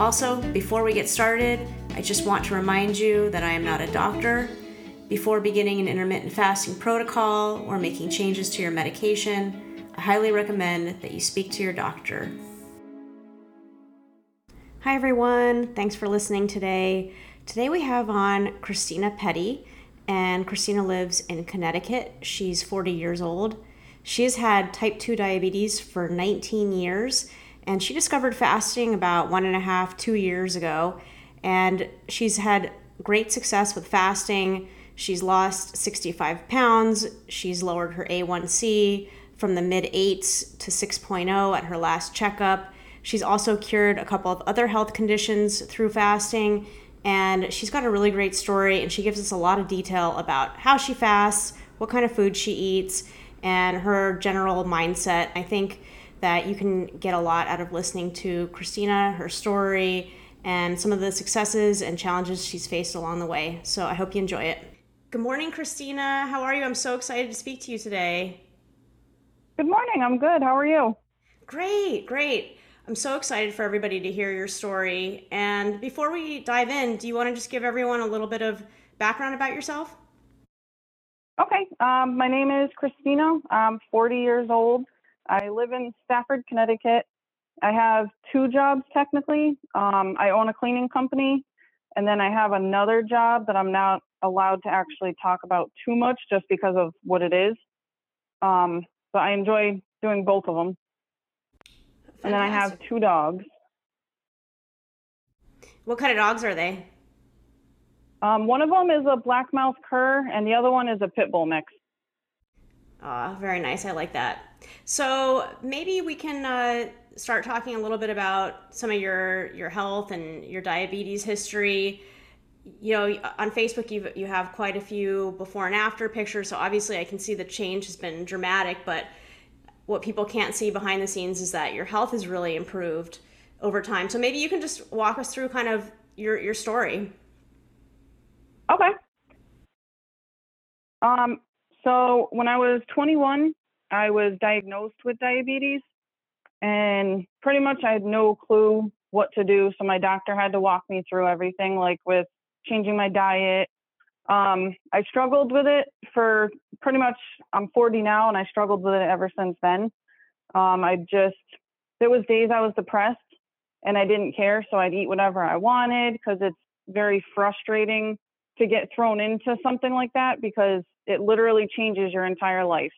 Also, before we get started, I just want to remind you that I am not a doctor. Before beginning an intermittent fasting protocol or making changes to your medication, I highly recommend that you speak to your doctor. Hi everyone, thanks for listening today. Today we have on Christina Pettee, and Christina lives in Connecticut. She's 40 years old. She has had type 2 diabetes for 19 years. And she discovered fasting about 1.5 to 2 years ago, and she's had great success with fasting. She's lost 65 pounds. She's lowered her A1C from the mid-8s to 6.0 at her last checkup. She's also cured a couple of other health conditions through fasting, and she's got a really great story, and she gives us a lot of detail about how she fasts, what kind of food she eats, and her general mindset. I think that you can get a lot out of listening to Christina, her story, and some of the successes and challenges she's faced along the way. So I hope you enjoy it. Good morning, Christina. How are you? I'm so excited to speak to you today. Good morning. I'm good. How are you? Great. I'm so excited for everybody to hear your story. And before we dive in, do you want to just give everyone a little bit of background about yourself? Okay. My name is Christina. I'm 40 years old. I live in Stafford, Connecticut. I have two jobs technically. I own a cleaning company, and then I have another job that I'm not allowed to actually talk about too much just because of what it is. But I enjoy doing both of them. Fantastic. And then I have two dogs. What kind of dogs are they? One of them is a black-mouthed cur, and the other one is a pit bull mix. Oh, very nice. I like that. So maybe we can start talking a little bit about some of your health and your diabetes history. You know, on Facebook, you have quite a few before and after pictures. So obviously I can see the change has been dramatic, but what people can't see behind the scenes is that your health has really improved over time. So maybe you can just walk us through kind of your story. Okay. So when I was 21, I was diagnosed with diabetes, and pretty much I had no clue what to do. So my doctor had to walk me through everything, like with changing my diet. I struggled with it for pretty much, I'm 40 now, and I struggled with it ever since then. There was days I was depressed and I didn't care. So I'd eat whatever I wanted, because it's very frustrating to get thrown into something like that, because it literally changes your entire life.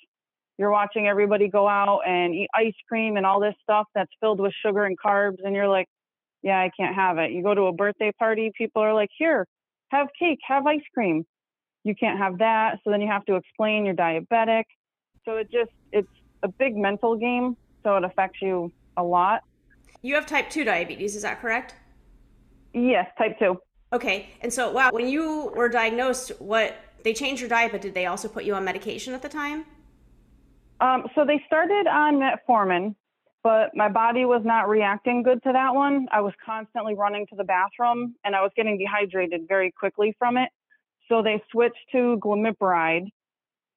You're watching everybody go out and eat ice cream and all this stuff that's filled with sugar and carbs, and you're like, yeah, I can't have it. You go to a birthday party, people are like, here, have cake, have ice cream. You can't have that. So then you have to explain you're diabetic. So it's a big mental game. So it affects you a lot. You have type 2 diabetes, is that correct? Yes, type 2. Okay. And so, wow, when you were diagnosed, they changed your diet, but did they also put you on medication at the time? So they started on metformin, but my body was not reacting good to that one. I was constantly running to the bathroom, and I was getting dehydrated very quickly from it. So they switched to glimepiride,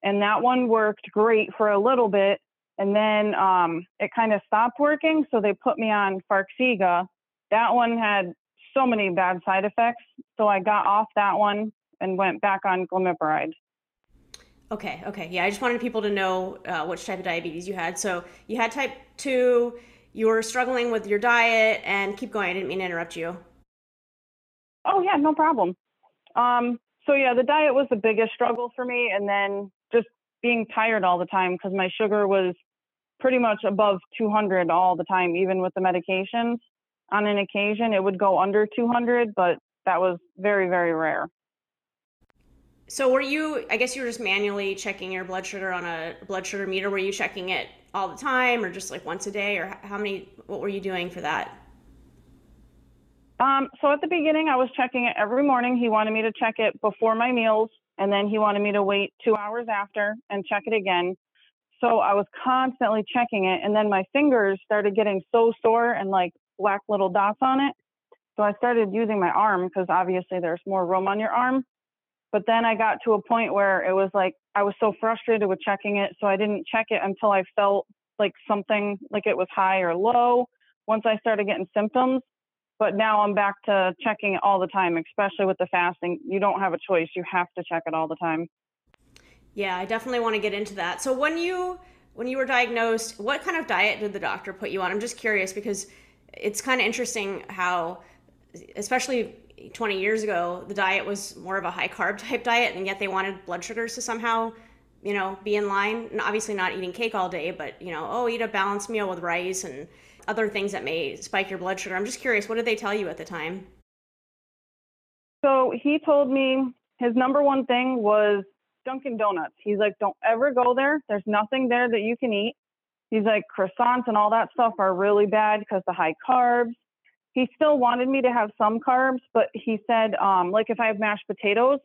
and that one worked great for a little bit. And then it kind of stopped working. So they put me on Farxiga. That one had so many bad side effects. So I got off that one and went back on glimepiride. Okay. Yeah, I just wanted people to know which type of diabetes you had. So you had type 2, you were struggling with your diet, and keep going. I didn't mean to interrupt you. Oh, yeah, no problem. The diet was the biggest struggle for me, and then just being tired all the time, because my sugar was pretty much above 200 all the time, even with the medications. On an occasion, it would go under 200, but that was very, very rare. So I guess you were just manually checking your blood sugar on a blood sugar meter. Were you checking it all the time, or just like once a day, or what were you doing for that? So at the beginning, I was checking it every morning. He wanted me to check it before my meals, and then he wanted me to wait 2 hours after and check it again. So I was constantly checking it, and then my fingers started getting so sore and like black little dots on it. So I started using my arm because obviously there's more room on your arm. But then I got to a point where it was like I was so frustrated with checking it, so I didn't check it until I felt like something, like it was high or low, once I started getting symptoms. But now I'm back to checking it all the time, especially with the fasting. You don't have a choice. You have to check it all the time. Yeah, I definitely want to get into that. So when you were diagnosed, what kind of diet did the doctor put you on? I'm just curious because it's kind of interesting how, especially 20 years ago, the diet was more of a high carb type diet, and yet they wanted blood sugars to somehow, you know, be in line. And obviously not eating cake all day, but, you know, eat a balanced meal with rice and other things that may spike your blood sugar. I'm just curious, what did they tell you at the time? So he told me his number one thing was Dunkin' Donuts. He's like, don't ever go there. There's nothing there that you can eat. He's like, croissants and all that stuff are really bad because the high carbs. He still wanted me to have some carbs, but he said, like if I have mashed potatoes,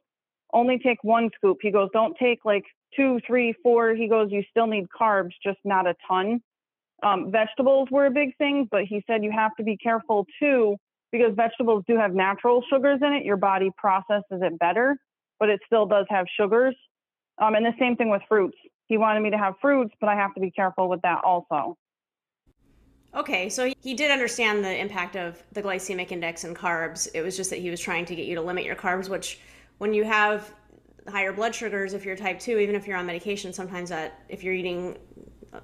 only take one scoop. He goes, don't take like 2, 3, 4. He goes, you still need carbs, just not a ton. Vegetables were a big thing, but he said you have to be careful too, because vegetables do have natural sugars in it. Your body processes it better, but it still does have sugars. And the same thing with fruits. He wanted me to have fruits, but I have to be careful with that also. Okay, so he did understand the impact of the glycemic index and carbs. It was just that he was trying to get you to limit your carbs, which when you have higher blood sugars, if you're type 2, even if you're on medication, sometimes that if you're eating,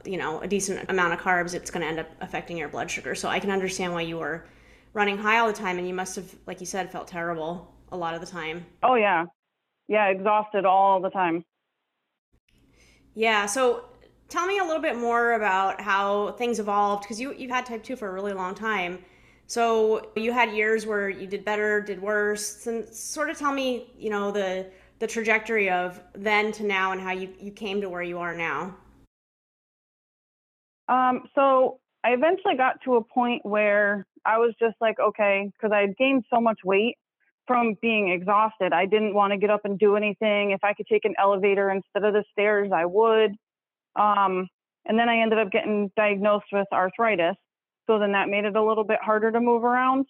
you know, a decent amount of carbs, it's going to end up affecting your blood sugar. So I can understand why you were running high all the time, and you must have, like you said, felt terrible a lot of the time. Oh, yeah. Yeah, exhausted all the time. Yeah, so tell me a little bit more about how things evolved, because you've had type 2 for a really long time. So you had years where you did better, did worse, and sort of tell me, you know, the trajectory of then to now and how you came to where you are now. So I eventually got to a point where I was just like, okay, because I had gained so much weight from being exhausted. I didn't want to get up and do anything. If I could take an elevator instead of the stairs, I would. And then I ended up getting diagnosed with arthritis. So then that made it a little bit harder to move around.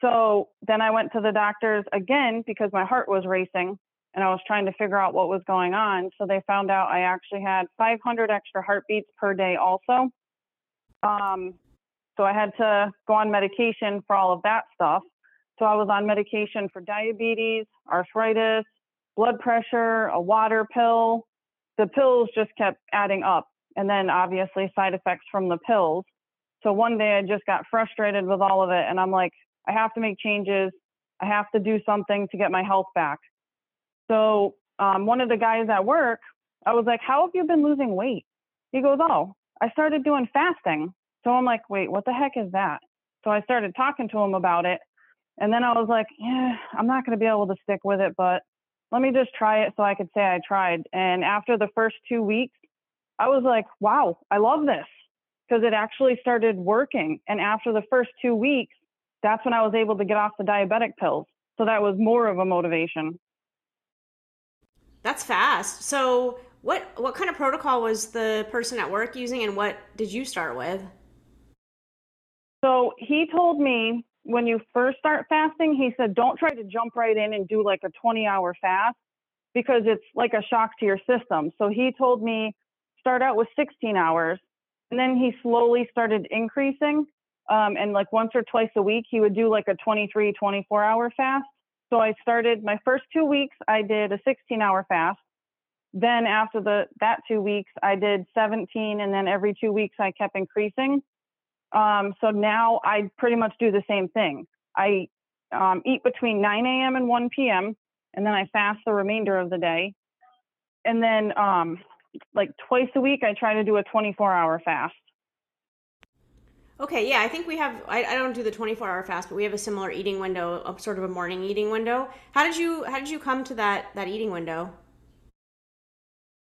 So then I went to the doctors again because my heart was racing and I was trying to figure out what was going on. So they found out I actually had 500 extra heartbeats per day also. So I had to go on medication for all of that stuff. So I was on medication for diabetes, arthritis, blood pressure, a water pill. The pills just kept adding up, and then obviously side effects from the pills. So one day I just got frustrated with all of it, and I'm like, I have to make changes. I have to do something to get my health back. So one of the guys at work, I was like, how have you been losing weight? He goes, oh, I started doing fasting. So I'm like, wait, what the heck is that? So I started talking to him about it, and then I was like, yeah, I'm not going to be able to stick with it, but let me just try it so I could say I tried. And after the first 2 weeks, I was like, wow, I love this, because it actually started working. And after the first 2 weeks, that's when I was able to get off the diabetic pills. So that was more of a motivation. That's fast. So what kind of protocol was the person at work using, and what did you start with? So he told me, when you first start fasting, he said, don't try to jump right in and do like a 20-hour fast, because it's like a shock to your system. So he told me, start out with 16 hours. And then he slowly started increasing. And like once or twice a week, he would do like a 23, 24-hour fast. So I started my first 2 weeks, I did a 16-hour fast. Then after that 2 weeks, I did 17. And then every 2 weeks, I kept increasing. So now I pretty much do the same thing. I eat between 9 a.m. and 1 p.m. and then I fast the remainder of the day. And then like twice a week, I try to do a 24-hour fast. Okay, yeah, I think we have, I don't do the 24-hour fast, but we have a similar eating window, sort of a morning eating window. How did you come to that eating window?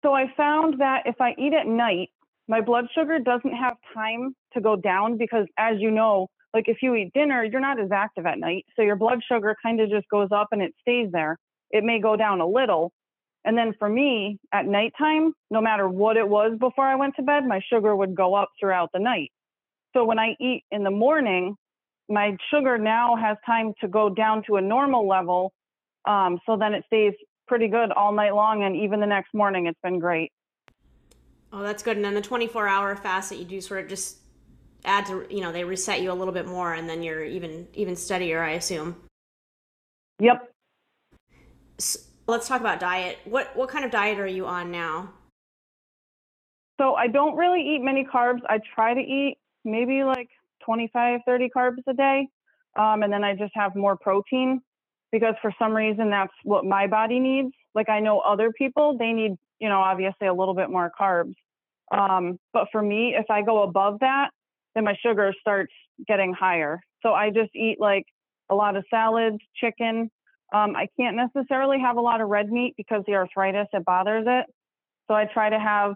So I found that if I eat at night, my blood sugar doesn't have time to go down, because as you know, like if you eat dinner, you're not as active at night. So your blood sugar kind of just goes up and it stays there. It may go down a little. And then for me at nighttime, no matter what it was before I went to bed, my sugar would go up throughout the night. So when I eat in the morning, my sugar now has time to go down to a normal level. So then it stays pretty good all night long. And even the next morning, it's been great. Oh, that's good. And then the 24-hour fast that you do sort of just add to, you know, they reset you a little bit more and then you're even steadier, I assume. Yep. So let's talk about diet. What kind of diet are you on now? So I don't really eat many carbs. I try to eat maybe like 25, 30 carbs a day. And then I just have more protein because for some reason that's what my body needs. Like I know other people, they need, you know, obviously a little bit more carbs. But for me, if I go above that, then my sugar starts getting higher. So I just eat like a lot of salads, chicken. I can't necessarily have a lot of red meat because the arthritis, it bothers it. So I try to have,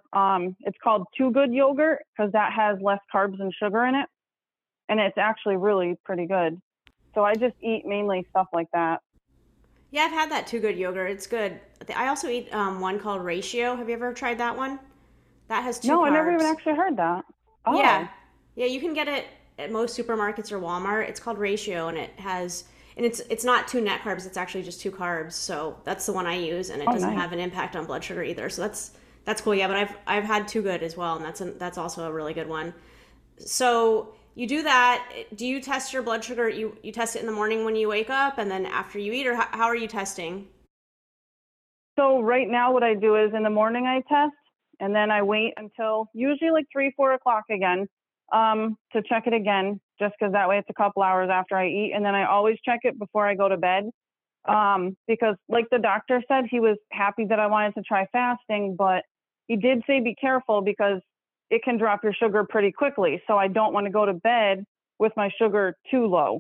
it's called Too Good yogurt because that has less carbs and sugar in it. And it's actually really pretty good. So I just eat mainly stuff like that. Yeah, I've had that Too Good yogurt. It's good. I also eat one called Ratio. Have you ever tried that one? That has two carbs. No, I never even actually heard that. Oh. Yeah, you can get it at most supermarkets or Walmart. It's called Ratio, and it has, and it's not 2 net carbs. It's actually just 2 carbs. So that's the one I use, and it doesn't have an impact on blood sugar either. So that's cool. Yeah, but I've had Too Good as well, and that's also a really good one. So you do that. Do you test your blood sugar? You test it in the morning when you wake up, and then after you eat, or how are you testing? So right now, what I do is in the morning I test, and then I wait until usually like 3-4 o'clock again. To check it again, just because that way it's a couple hours after I eat. And then I always check it before I go to bed. Because like the doctor said, he was happy that I wanted to try fasting, but he did say, be careful because it can drop your sugar pretty quickly. So I don't want to go to bed with my sugar too low.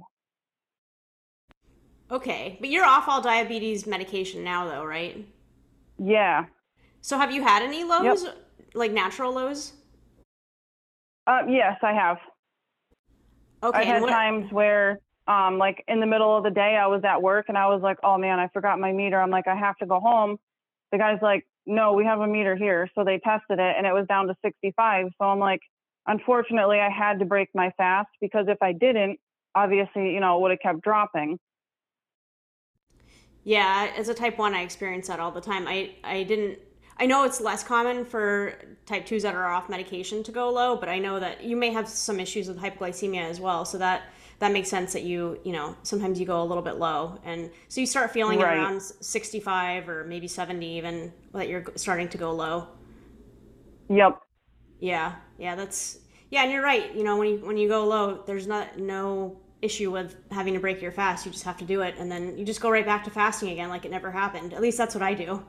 Okay. But you're off all diabetes medication now though, right? Yeah. So have you had any lows, like natural lows? Yes, I have. Okay, I've had times where, like in the middle of the day, I was at work and I was like, oh man, I forgot my meter. I'm like, I have to go home. The guy's like, no, we have a meter here. So they tested it and it was down to 65. So I'm like, unfortunately, I had to break my fast because if I didn't, obviously, you know, it would have kept dropping. Yeah, as a type 1, I experience that all the time. I know it's less common for type 2s that are off medication to go low, but I know that you may have some issues with hypoglycemia as well. So that makes sense that you know, sometimes you go a little bit low. And so you start feeling it around 65 or maybe 70 even, that you're starting to go low. Yep. Yeah, and you're right. You know, when you go low, there's no issue with having to break your fast. You just have to do it. And then you just go right back to fasting again, like it never happened. At least that's what I do.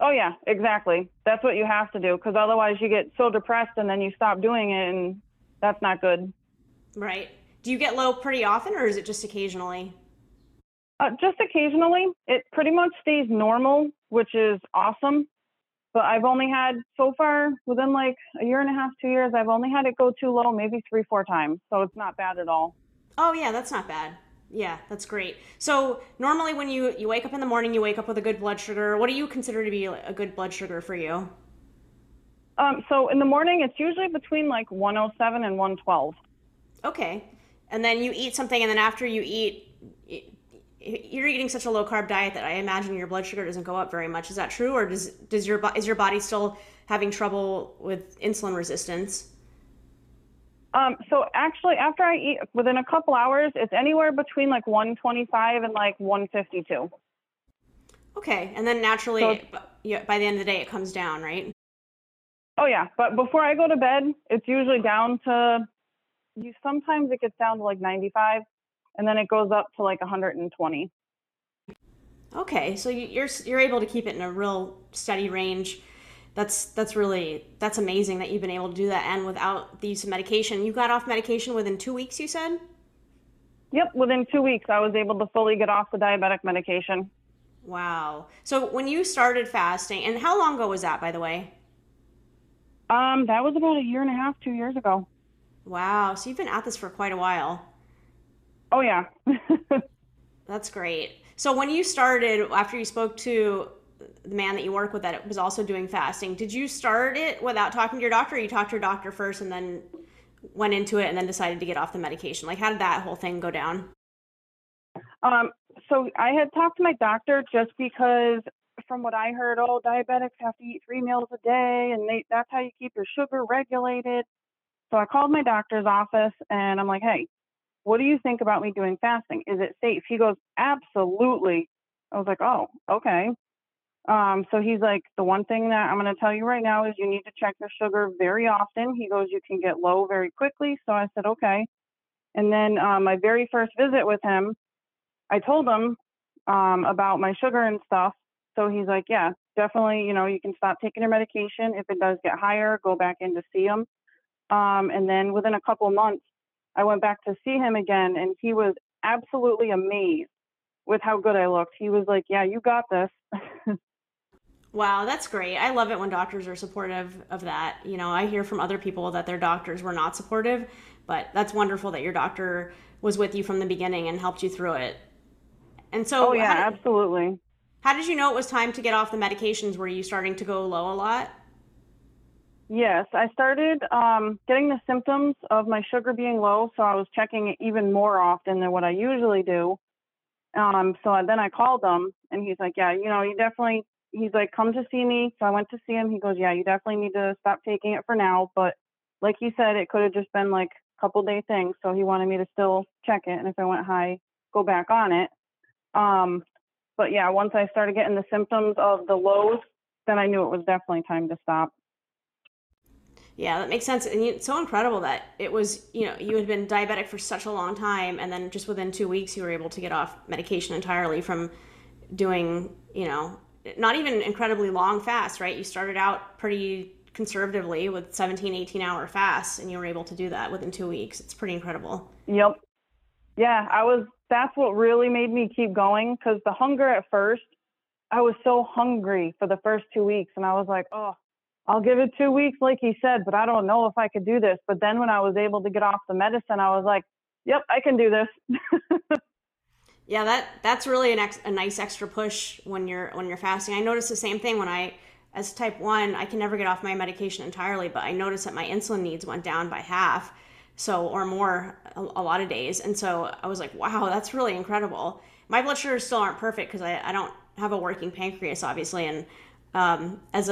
Oh, yeah, exactly. That's what you have to do because otherwise you get so depressed and then you stop doing it and that's not good. Right. Do you get low pretty often or is it just occasionally? Just occasionally. It pretty much stays normal, which is awesome. But I've only had so far within like a year and a half, 2 years, I've only had it go too low maybe 3-4 times. So it's not bad at all. Oh, yeah, that's not bad. Yeah, that's great. So normally when you wake up in the morning, you wake up with a good blood sugar. What do you consider to be a good blood sugar for you? So in the morning, it's usually between like 107 and 112. Okay. And then you eat something and then after you eat, you're eating such a low carb diet that I imagine your blood sugar doesn't go up very much. Is that true? Or is your body still having trouble with insulin resistance? So actually after I eat within a couple hours, it's anywhere between like 125 and like 152. Okay. And then naturally by the end of the day, it comes down, right? Oh yeah. But before I go to bed, it's usually down to, sometimes it gets down to like 95 and then it goes up to like 120. Okay. So you're able to keep it in a real steady range. That's amazing that you've been able to do that. And without the use of medication, you got off medication within 2 weeks, you said? Yep. Within 2 weeks, I was able to fully get off the diabetic medication. Wow. So when you started fasting, and how long ago was that, by the way? That was about a year and a half, 2 years ago. Wow. So you've been at this for quite a while. Oh, yeah. That's great. So when you started, after you spoke to the man that you work with that was also doing fasting, did you start it without talking to your doctor, or you talked to your doctor first and then went into it and then decided to get off the medication? Like, how did that whole thing go down? So I had talked to my doctor just because from what I heard, oh, diabetics have to eat 3 meals a day and that's how you keep your sugar regulated. So I called my doctor's office and I'm like, hey, what do you think about me doing fasting? Is it safe? He goes, absolutely. I was like, oh, okay. So he's like, the one thing that I'm going to tell you right now is you need to check your sugar very often. He goes, you can get low very quickly. So I said, okay. And then my very first visit with him, I told him about my sugar and stuff. So he's like, yeah, definitely, you know, you can stop taking your medication. If it does get higher, go back in to see him. And then within a couple months, I went back to see him again, and he was absolutely amazed with how good I looked. He was like, yeah, you got this. Wow, that's great. I love it when doctors are supportive of that. You know, I hear from other people that their doctors were not supportive, but that's wonderful that your doctor was with you from the beginning and helped you through it. And so, oh, yeah, absolutely. How did you know it was time to get off the medications? Were you starting to go low a lot? Yes, I started getting the symptoms of my sugar being low, so I was checking it even more often than what I usually do. So then I called him, and he's like, yeah, you know, you definitely, he's like, come to see me. So I went to see him. He goes, yeah, you definitely need to stop taking it for now. But like you said, it could have just been like a couple day thing. So he wanted me to still check it, and if I went high, go back on it. But yeah, once I started getting the symptoms of the lows, then I knew it was definitely time to stop. Yeah, that makes sense. And it's so incredible that it was, you know, you had been diabetic for such a long time, and then just within 2 weeks, you were able to get off medication entirely from doing, you know, not even incredibly long fasts, right? You started out pretty conservatively with 17, 18-hour fasts, and you were able to do that within 2 weeks. It's pretty incredible. Yep. Yeah, that's what really made me keep going, because the hunger at first, I was so hungry for the first 2 weeks, and I was like, oh, I'll give it 2 weeks like he said, but I don't know if I could do this. But then when I was able to get off the medicine, I was like, yep, I can do this. Yeah, that's really a nice extra push when you're fasting. I noticed the same thing when as type 1, I can never get off my medication entirely, but I noticed that my insulin needs went down by half. So, or more a lot of days. And so I was like, wow, that's really incredible. My blood sugars still aren't perfect because I don't have a working pancreas, obviously. And as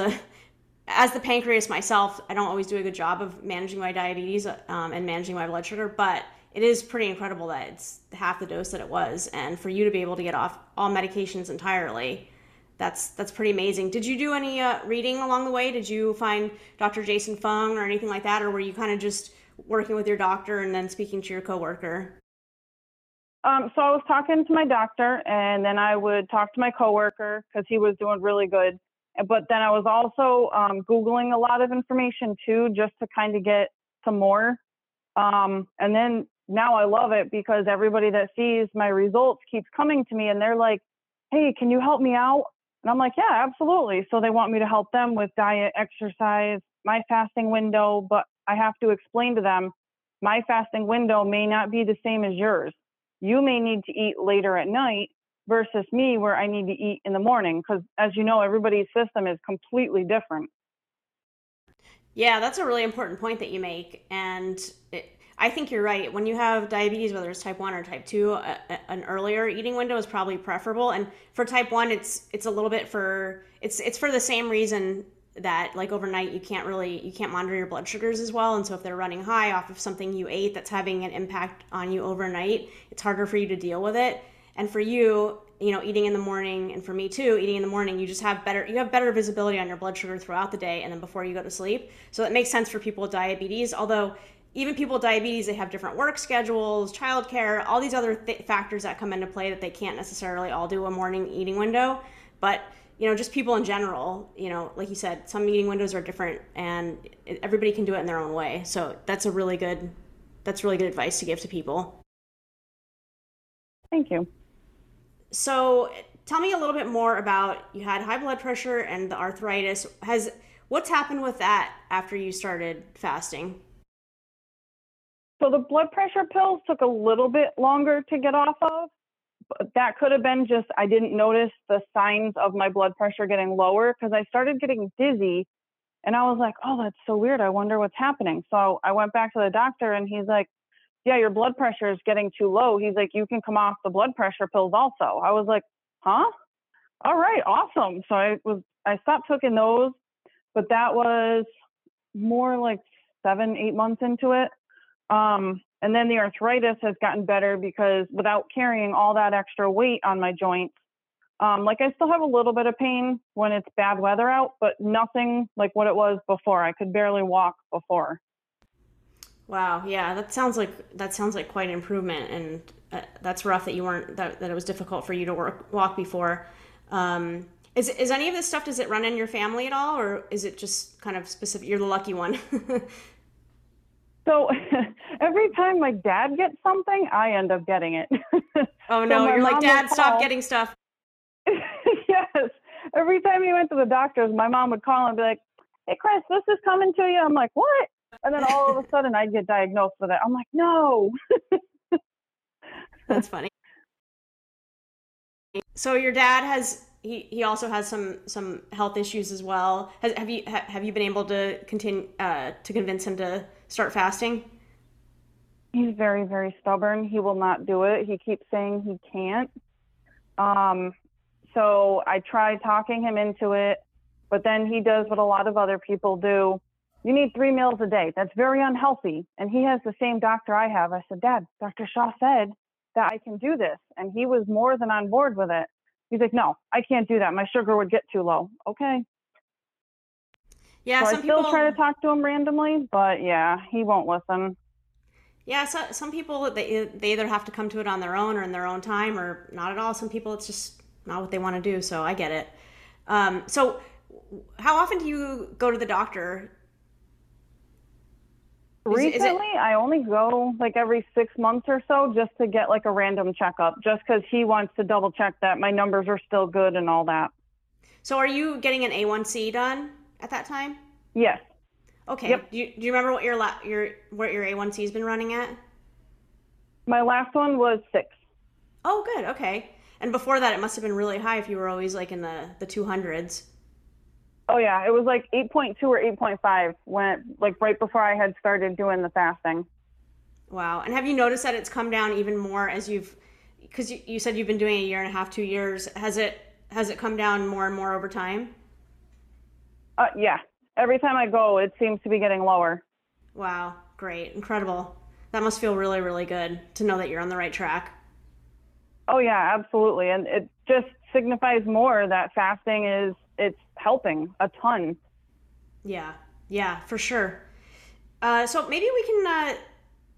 the pancreas myself, I don't always do a good job of managing my diabetes and managing my blood sugar, but it is pretty incredible that it's half the dose that it was. And for you to be able to get off all medications entirely, that's pretty amazing. Did you do any reading along the way? Did you find Dr. Jason Fung or anything like that? Or were you kind of just working with your doctor and then speaking to your coworker? So I was talking to my doctor, and then I would talk to my coworker because he was doing really good. But then I was also Googling a lot of information too, just to kind of get some more. And then now I love it because everybody that sees my results keeps coming to me and they're like, hey, can you help me out? And I'm like, yeah, absolutely. So they want me to help them with diet, exercise, my fasting window. But I have to explain to them, my fasting window may not be the same as yours. You may need to eat later at night versus me, where I need to eat in the morning, because as you know, everybody's system is completely different. Yeah, that's a really important point that you make. And I think you're right. When you have diabetes, whether it's type 1 or type 2, an earlier eating window is probably preferable. And for type 1, it's a little bit it's for the same reason that, like, overnight you can't monitor your blood sugars as well. And so if they're running high off of something you ate that's having an impact on you overnight, it's harder for you to deal with it. And for you, you know, eating in the morning, and for me too, eating in the morning, you have better visibility on your blood sugar throughout the day and then before you go to sleep. So it makes sense for people with diabetes. Although even people with diabetes, they have different work schedules, childcare, all these other factors that come into play that they can't necessarily all do a morning eating window. But, you know, just people in general, you know, like you said, some eating windows are different and everybody can do it in their own way. So that's really good advice to give to people. Thank you. So tell me a little bit more about, you had high blood pressure and the arthritis. What's happened with that after you started fasting? So the blood pressure pills took a little bit longer to get off of. But that could have been just I didn't notice the signs of my blood pressure getting lower because I started getting dizzy. And I was like, oh, that's so weird. I wonder what's happening. So I went back to the doctor and he's like, yeah, your blood pressure is getting too low. He's like, you can come off the blood pressure pills also. I was like, huh? All right, awesome. So I stopped taking those, but that was more like 7-8 months into it. And then the arthritis has gotten better because without carrying all that extra weight on my joints, like I still have a little bit of pain when it's bad weather out, but nothing like what it was before. I could barely walk before. Wow. Yeah. That sounds like quite an improvement, and that's rough that you weren't, that it was difficult for you to walk before. Is any of this stuff, does it run in your family at all? Or is it just kind of specific? You're the lucky one. So every time my dad gets something, I end up getting it. Oh no. So you're like, Dad, stop getting stuff. Yes. Every time he went to the doctor's, my mom would call and be like, hey, Chris, this is coming to you. I'm like, what? And then all of a sudden I'd get diagnosed with it. I'm like, no. That's funny. So your dad has, he also has some health issues as well. Have you been able to continue to convince him to start fasting? He's very, very stubborn. He will not do it. He keeps saying he can't. So I try talking him into it, but then he does what a lot of other people do. You need 3 meals a day. That's very unhealthy. And he has the same doctor I have. I said, Dad, Dr. Shaw said that I can do this. And he was more than on board with it. He's like, no, I can't do that. My sugar would get too low. Okay. Yeah. So I still try to talk to him randomly, but yeah, he won't listen. Yeah, so some people, they either have to come to it on their own or in their own time or not at all. Some people, it's just not what they want to do, so I get it. So how often do you go to the doctor? Recently, I only go like every 6 months or so just to get like a random checkup, just because he wants to double check that my numbers are still good and all that. So are you getting an A1C done at that time? Yes. Okay. Yep. Do you remember what your A1C has been running at? My last one was 6. Oh, good. Okay. And before that, it must have been really high if you were always like in the 200s. Oh yeah, it was like 8.2 or 8.5 when like right before I had started doing the fasting. Wow. And have you noticed that it's come down even more as you've, because you said you've been doing 1.5 years, 2 years. Has it come down more and more over time? Yeah. Every time I go, it seems to be getting lower. Wow. Great. Incredible. That must feel really, really good to know that you're on the right track. Oh, yeah, absolutely. And it just signifies more that fasting it's helping a ton. Yeah. Yeah, for sure. So maybe we can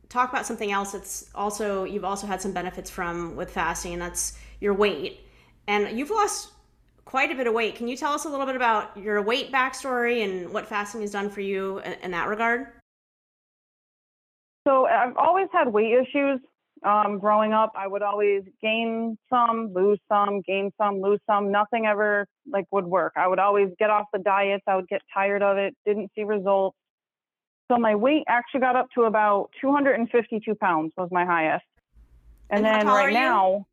talk about something else that's also, you've also had some benefits from with fasting, and that's your weight. And you've lost quite a bit of weight. Can you tell us a little bit about your weight backstory and what fasting has done for you in that regard? So I've always had weight issues. Growing up, I would always gain some, lose some, gain some, lose some. Nothing ever like would work. I would always get off the diets. I would get tired of it. Didn't see results. So my weight actually got up to about 252 pounds was my highest. And then right now,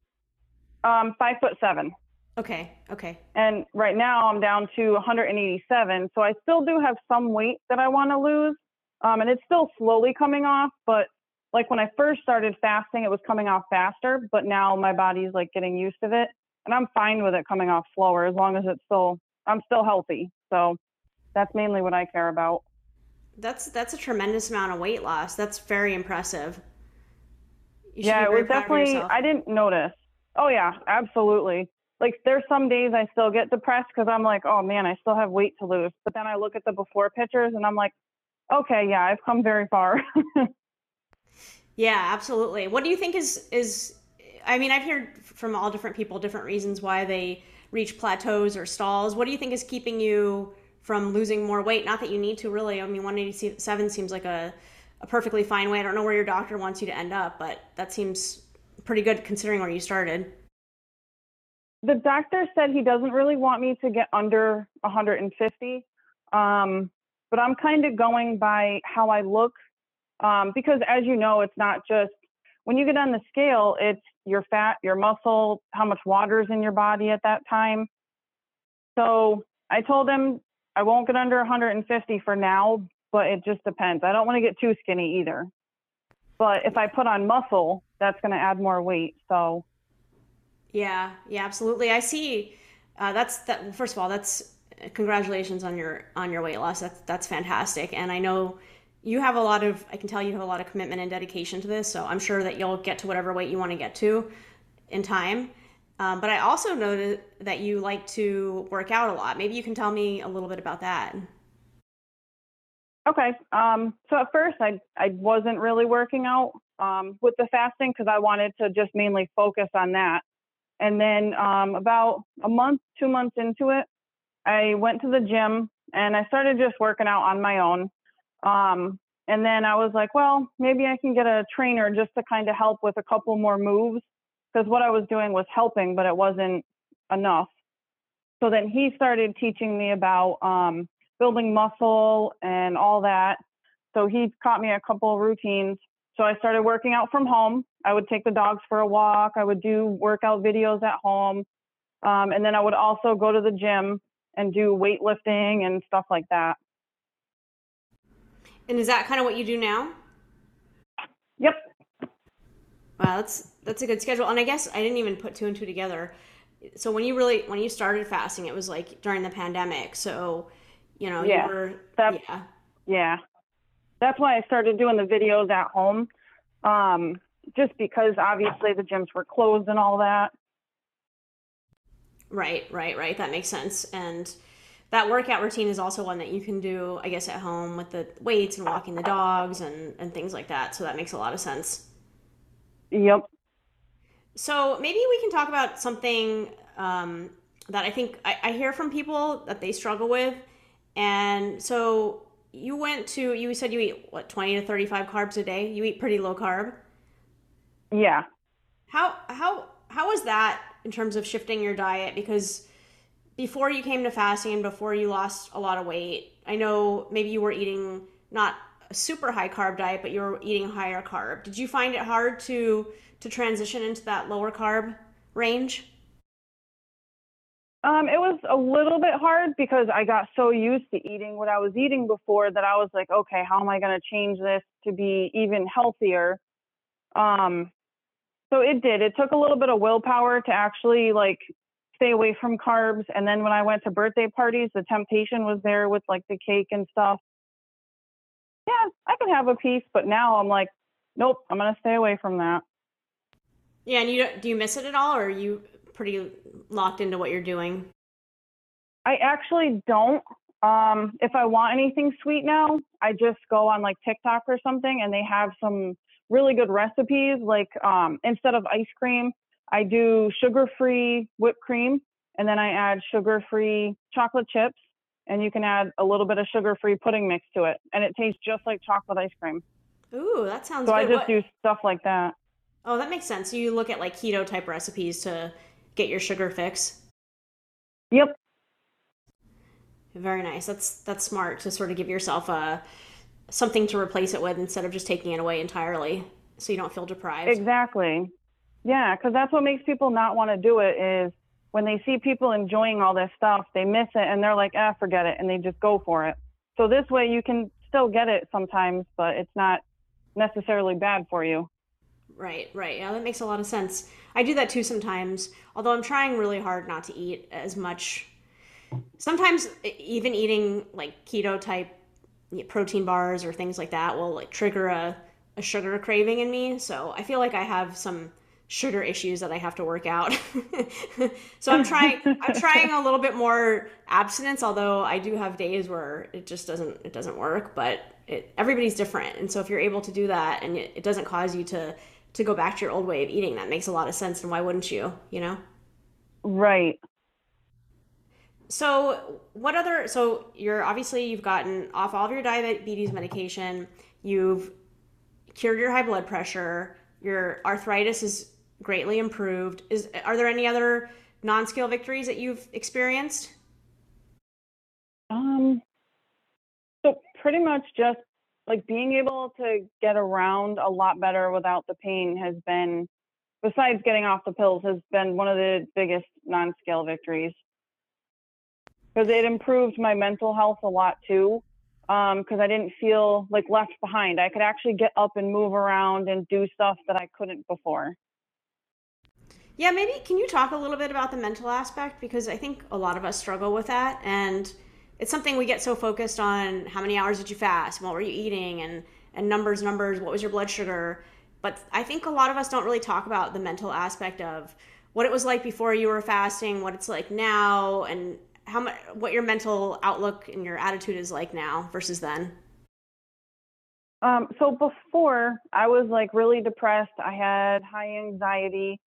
5'7". Okay. And right now I'm down to 187. So I still do have some weight that I want to lose. And it's still slowly coming off. But like when I first started fasting, it was coming off faster. But now my body's like getting used to it. And I'm fine with it coming off slower as long as it's still, I'm still healthy. So that's mainly what I care about. That's a tremendous amount of weight loss. That's very impressive. Yeah, it was definitely, I didn't notice. Oh yeah, absolutely. Like there's some days I still get depressed because I'm like, oh man, I still have weight to lose. But then I look at the before pictures and I'm like, okay, yeah, I've come very far. Yeah, absolutely. What do you think is, I mean, I've heard from all different people, different reasons why they reach plateaus or stalls. What do you think is keeping you from losing more weight? Not that you need to really, I mean, 187 seems like a perfectly fine weight. I don't know where your doctor wants you to end up, but that seems pretty good considering where you started. The doctor said he doesn't really want me to get under 150, but I'm kind of going by how I look Because as you know, it's not just when you get on the scale, it's your fat, your muscle, how much water is in your body at that time. So I told him I won't get under 150 for now, but it just depends. I don't want to get too skinny either. But if I put on muscle, that's going to add more weight. So. Yeah, absolutely. I see. First of all, that's congratulations on your weight loss. That's fantastic. And I know I can tell you have a lot of commitment and dedication to this. So I'm sure that you'll get to whatever weight you want to get to in time. But I also noticed that you like to work out a lot. Maybe you can tell me a little bit about that. Okay. So at first I wasn't really working out with the fasting because I wanted to just mainly focus on that. And then about a month, 2 months into it, I went to the gym and I started just working out on my own. And then I was like, well, maybe I can get a trainer just to kind of help with a couple more moves, because what I was doing was helping, but it wasn't enough. So then he started teaching me about building muscle and all that. So he taught me a couple of routines. So I started working out from home. I would take the dogs for a walk. I would do workout videos at home. And then I would also go to the gym and do weightlifting and stuff like that. And is that kind of what you do now? Yep. Wow, that's a good schedule. And I guess I didn't even put two and two together. So when you started fasting, it was like during the pandemic. So, Yeah. That's why I started doing the videos at home. Just because obviously the gyms were closed and all that. Right. That makes sense. And that workout routine is also one that you can do, I guess, at home with the weights and walking the dogs and things like that. So that makes a lot of sense. Yep. So maybe we can talk about something that I think I hear from people that they struggle with. And so you said you eat, what, 20 to 35 carbs a day? You eat pretty low carb? Yeah. How was that in terms of shifting your diet? Because before you came to fasting and before you lost a lot of weight, I know maybe you were eating not a super high carb diet, but you were eating higher carb. Did you find it hard to transition into that lower carb range? It was a little bit hard because I got so used to eating what I was eating before that I was like, okay, how am I going to change this to be even healthier? So it did. It took a little bit of willpower to actually stay away from carbs. And then when I went to birthday parties, the temptation was there with the cake and stuff. Yeah, I could have a piece, but now I'm like, nope, I'm going to stay away from that. Yeah. And do you miss it at all? Or are you pretty locked into what you're doing? I actually don't. If I want anything sweet now, I just go on TikTok or something, and they have some really good recipes. Instead of ice cream, I do sugar-free whipped cream, and then I add sugar-free chocolate chips, and you can add a little bit of sugar-free pudding mix to it, and it tastes just like chocolate ice cream. Ooh, that sounds good. So I just do stuff like that. Oh, that makes sense. So you look at keto-type recipes to get your sugar fix? Yep. Very nice. That's smart to sort of give yourself something to replace it with instead of just taking it away entirely so you don't feel deprived. Exactly. Yeah, because that's what makes people not want to do it is when they see people enjoying all this stuff, they miss it and they're like, forget it. And they just go for it. So this way you can still get it sometimes, but it's not necessarily bad for you. Right. Yeah, that makes a lot of sense. I do that too sometimes, although I'm trying really hard not to eat as much. Sometimes even eating keto type protein bars or things like that will trigger a sugar craving in me. So I feel like I have some sugar issues that I have to work out. So I'm trying a little bit more abstinence, although I do have days where it just doesn't work, but everybody's different. And so if you're able to do that and it doesn't cause you to go back to your old way of eating, that makes a lot of sense. And why wouldn't you? Right. So so you've gotten off all of your diabetes medication, you've cured your high blood pressure, your arthritis is greatly improved. Are there any other non-scale victories that you've experienced? So pretty much just like being able to get around a lot better without the pain has been, besides getting off the pills, has been one of the biggest non-scale victories. Because it improved my mental health a lot too, because I didn't feel like left behind. I could actually get up and move around and do stuff that I couldn't before. Yeah, maybe can you talk a little bit about the mental aspect? Because I think a lot of us struggle with that. And it's something we get so focused on: how many hours did you fast? What were you eating? And numbers, what was your blood sugar? But I think a lot of us don't really talk about the mental aspect of what it was like before you were fasting, what it's like now, and how much, what your mental outlook and your attitude is like now versus then. So before, I was like really depressed. I had high anxiety.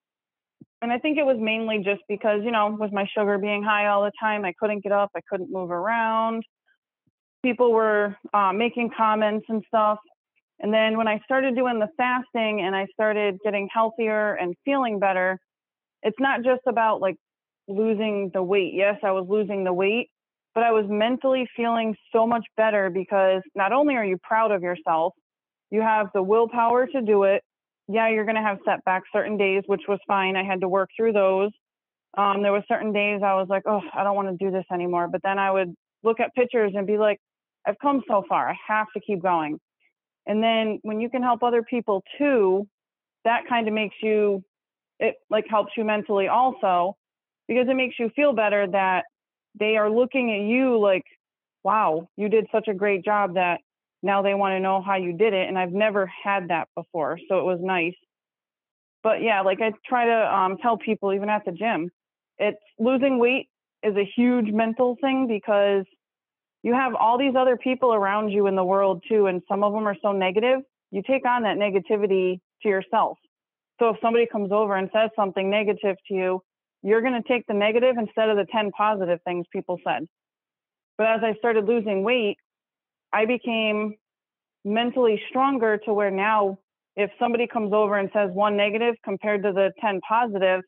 And I think it was mainly just because, you know, with my sugar being high all the time, I couldn't get up, I couldn't move around. People were making comments and stuff. And then when I started doing the fasting and I started getting healthier and feeling better, it's not just about like losing the weight. Yes, I was losing the weight, but I was mentally feeling so much better because not only are you proud of yourself, you have the willpower to do it. Yeah, you're going to have setbacks certain days, which was fine. I had to work through those. There were certain days I was like, oh, I don't want to do this anymore. But then I would look at pictures and be like, I've come so far. I have to keep going. And then when you can help other people too, that kind of makes you, it like helps you mentally also, because it makes you feel better that they are looking at you like, wow, you did such a great job that now they want to know how you did it. And I've never had that before. So it was nice. But yeah, like I try to tell people, even at the gym, it's losing weight is a huge mental thing because you have all these other people around you in the world too. And some of them are so negative, you take on that negativity to yourself. So if somebody comes over and says something negative to you, you're going to take the negative instead of the 10 positive things people said. But as I started losing weight, I became mentally stronger to where now if somebody comes over and says one negative compared to the 10 positive,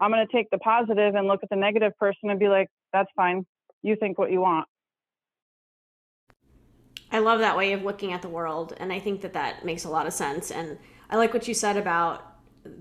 I'm going to take the positive and look at the negative person and be like, that's fine. You think what you want. I love that way of looking at the world. And I think that that makes a lot of sense. And I like what you said about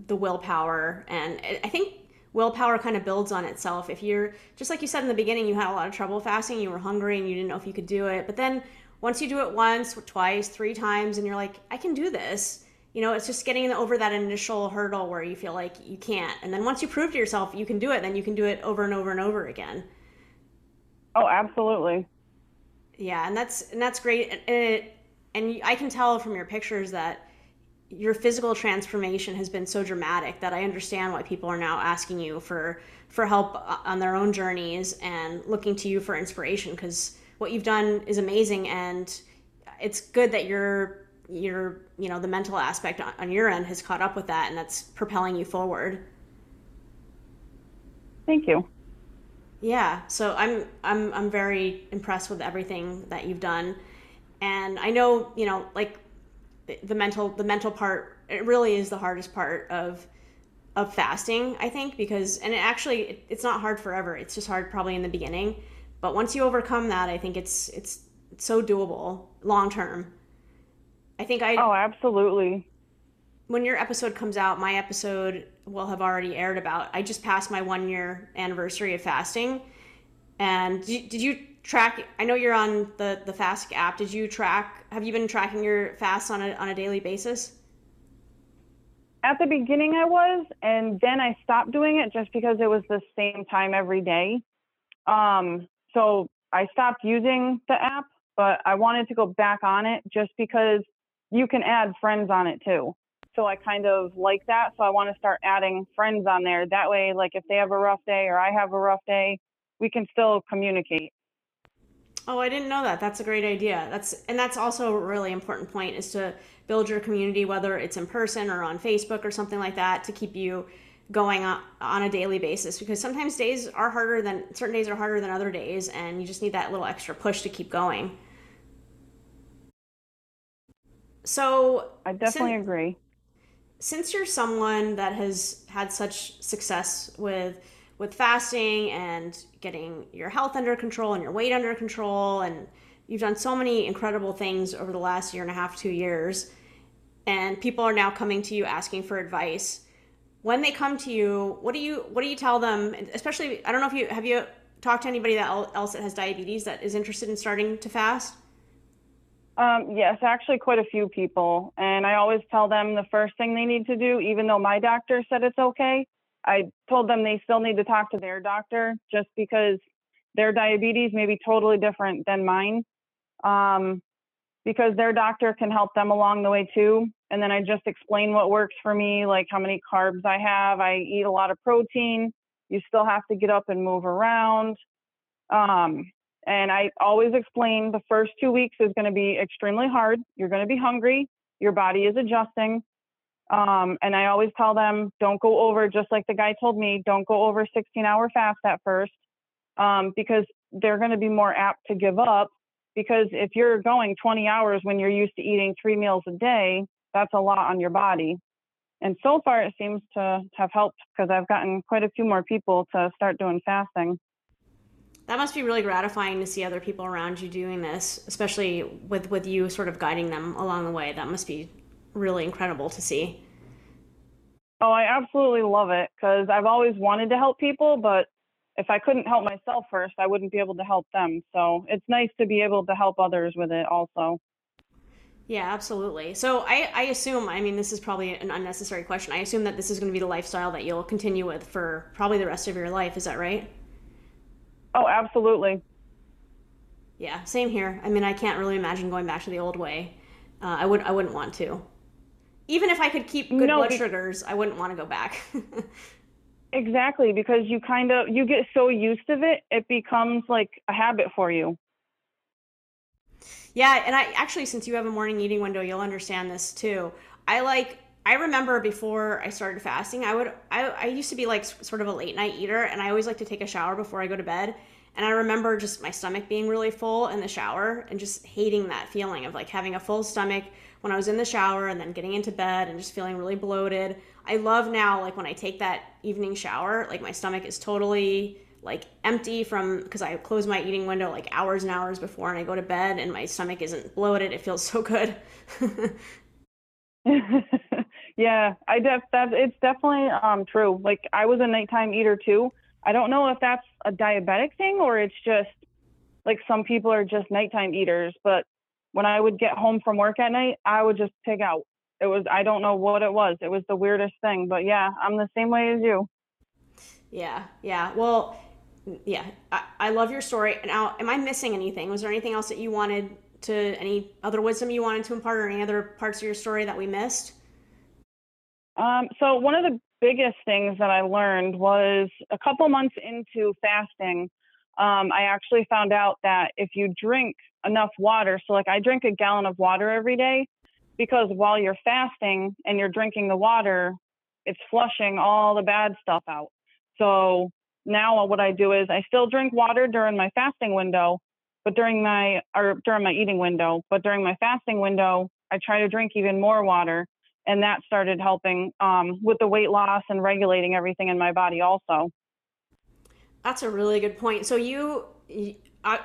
the willpower. And I think willpower kind of builds on itself. If you're, just like you said in the beginning, you had a lot of trouble fasting, you were hungry and you didn't know if you could do it. But then once you do it once, twice, three times, and you're like, I can do this. You know, it's just getting over that initial hurdle where you feel like you can't. And then once you prove to yourself you can do it, then you can do it over and over and over again. Oh, absolutely. Yeah, and that's great. And I can tell from your pictures that your physical transformation has been so dramatic that I understand why people are now asking you for help on their own journeys and looking to you for inspiration, because what you've done is amazing. And it's good that you're, you know, the mental aspect on your end has caught up with that, and that's propelling you forward. Thank you. Yeah. So I'm very impressed with everything that you've done. And I know, you know, like, the mental part, it really is the hardest part of fasting, I think, because, and it actually, it's not hard forever. It's just hard probably in the beginning, but once you overcome that, I think it's so doable long-term. I think oh, absolutely. When your episode comes out, my episode will have already aired about, I just passed my 1-year anniversary of fasting. And did you track, I know you're on the Fast app. Have you been tracking your fasts on a daily basis? At the beginning I was, and then I stopped doing it just because it was the same time every day. So I stopped using the app, but I wanted to go back on it just because you can add friends on it too. So I kind of like that. So I want to start adding friends on there. That way, like if they have a rough day or I have a rough day, we can still communicate. Oh, I didn't know that. That's a great idea. That's also a really important point, is to build your community, whether it's in person or on Facebook or something like that, to keep you going on a daily basis, because sometimes certain days are harder than other days, and you just need that little extra push to keep going. So I definitely agree. Since you're someone that has had such success with fasting and getting your health under control and your weight under control and You've done so many incredible things over the last year and a half, 2 years, and people are now coming to you asking for advice. When they come to you, what do you tell them? Especially, I don't know if have you talked to anybody else that has diabetes that is interested in starting to fast? Yes, actually quite a few people. And I always tell them the first thing they need to do, even though my doctor said it's okay, I told them they still need to talk to their doctor just because their diabetes may be totally different than mine. Because their doctor can help them along the way too. And then I just explain what works for me, like how many carbs I have. I eat a lot of protein. You still have to get up and move around. And I always explain the first 2 weeks is going to be extremely hard. You're going to be hungry. Your body is adjusting. And I always tell them, don't go over, just like the guy told me, don't go over 16-hour fast at first, because they're going to be more apt to give up. Because if you're going 20 hours when you're used to eating 3 meals a day, that's a lot on your body. And so far, it seems to have helped because I've gotten quite a few more people to start doing fasting. That must be really gratifying to see other people around you doing this, especially with you sort of guiding them along the way. That must be really incredible to see. Oh, I absolutely love it because I've always wanted to help people, but if I couldn't help myself first, I wouldn't be able to help them. So it's nice to be able to help others with it also. Yeah, absolutely. So I assume, I mean, this is probably an unnecessary question. I assume that this is going to be the lifestyle that you'll continue with for probably the rest of your life. Is that right? Oh, absolutely. Yeah, same here. I mean, I can't really imagine going back to the old way. I wouldn't want to. Even if I could keep good blood sugars, I wouldn't want to go back. Exactly, because you get so used to it, it becomes like a habit for you. Yeah, and since you have a morning eating window, you'll understand this too. I remember before I started fasting, I used to be like sort of a late night eater, and I always like to take a shower before I go to bed. And I remember just my stomach being really full in the shower and just hating that feeling of like having a full stomach when I was in the shower and then getting into bed and just feeling really bloated. I love now, like when I take that evening shower, like my stomach is totally like empty because I close my eating window like hours and hours before and I go to bed and my stomach isn't bloated. It feels so good. Yeah, it's definitely true. Like I was a nighttime eater too. I don't know if that's a diabetic thing or it's just like some people are just nighttime eaters. But when I would get home from work at night, I would just pig out. I don't know what it was. It was the weirdest thing. But yeah, I'm the same way as you. Yeah. Well, yeah, I love your story. Now, am I missing anything? Was there anything else that you wanted any other wisdom you wanted to impart or any other parts of your story that we missed? So one of the biggest things that I learned was a couple months into fasting, I actually found out that if you drink enough water, so like I drink a gallon of water every day, because while you're fasting and you're drinking the water, it's flushing all the bad stuff out. So now what I do is I still drink water during my fasting window, but during my eating window, but during my fasting window, I try to drink even more water. And that started helping with the weight loss and regulating everything in my body also. That's a really good point. So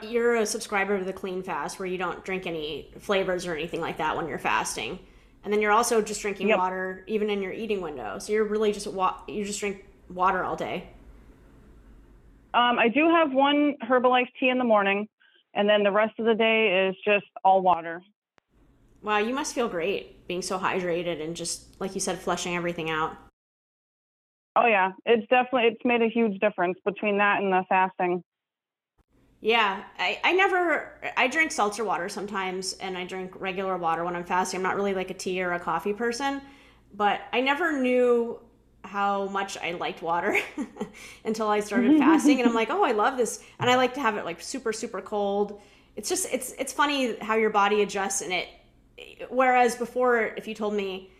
you're a subscriber to the Clean Fast where you don't drink any flavors or anything like that when you're fasting. And then you're also just drinking water even in your eating window. So you're really you just drink water all day. I do have one Herbalife tea in the morning. And then the rest of the day is just all water. Wow, you must feel great being so hydrated and just, like you said, flushing everything out. Oh, yeah. It's made a huge difference between that and the fasting. Yeah. I drink seltzer water sometimes, and I drink regular water when I'm fasting. I'm not really like a tea or a coffee person, but I never knew how much I liked water until I started fasting. And I'm like, oh, I love this. And I like to have it like super, super cold. It's just, it's funny how your body adjusts and it. Whereas before, if you told me,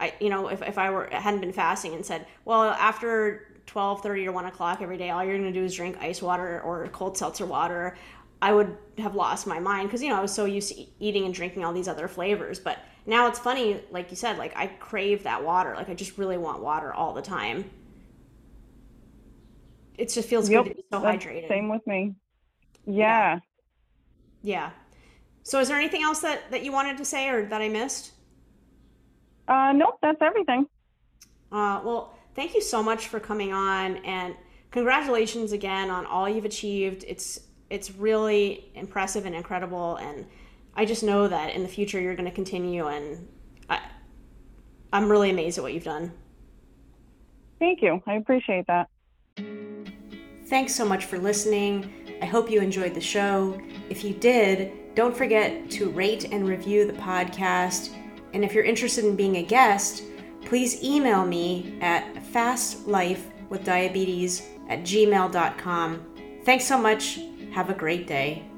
if I hadn't been fasting and said, well, after 12:30 or 1 o'clock every day, all you're going to do is drink ice water or cold seltzer water, I would have lost my mind because, I was so used to eating and drinking all these other flavors. But now it's funny, like you said, like I crave that water. Like I just really want water all the time. It just feels good to be so hydrated. Same with me. Yeah. So is there anything else that you wanted to say or that I missed? Nope, that's everything. Well, thank you so much for coming on, and congratulations again on all you've achieved. It's really impressive and incredible, and I just know that in the future you're going to continue, and I'm really amazed at what you've done. Thank you. I appreciate that. Thanks so much for listening. I hope you enjoyed the show. If you did, don't forget to rate and review the podcast. And if you're interested in being a guest, please email me at fastlifewithdiabetes@gmail.com. Thanks so much. Have a great day.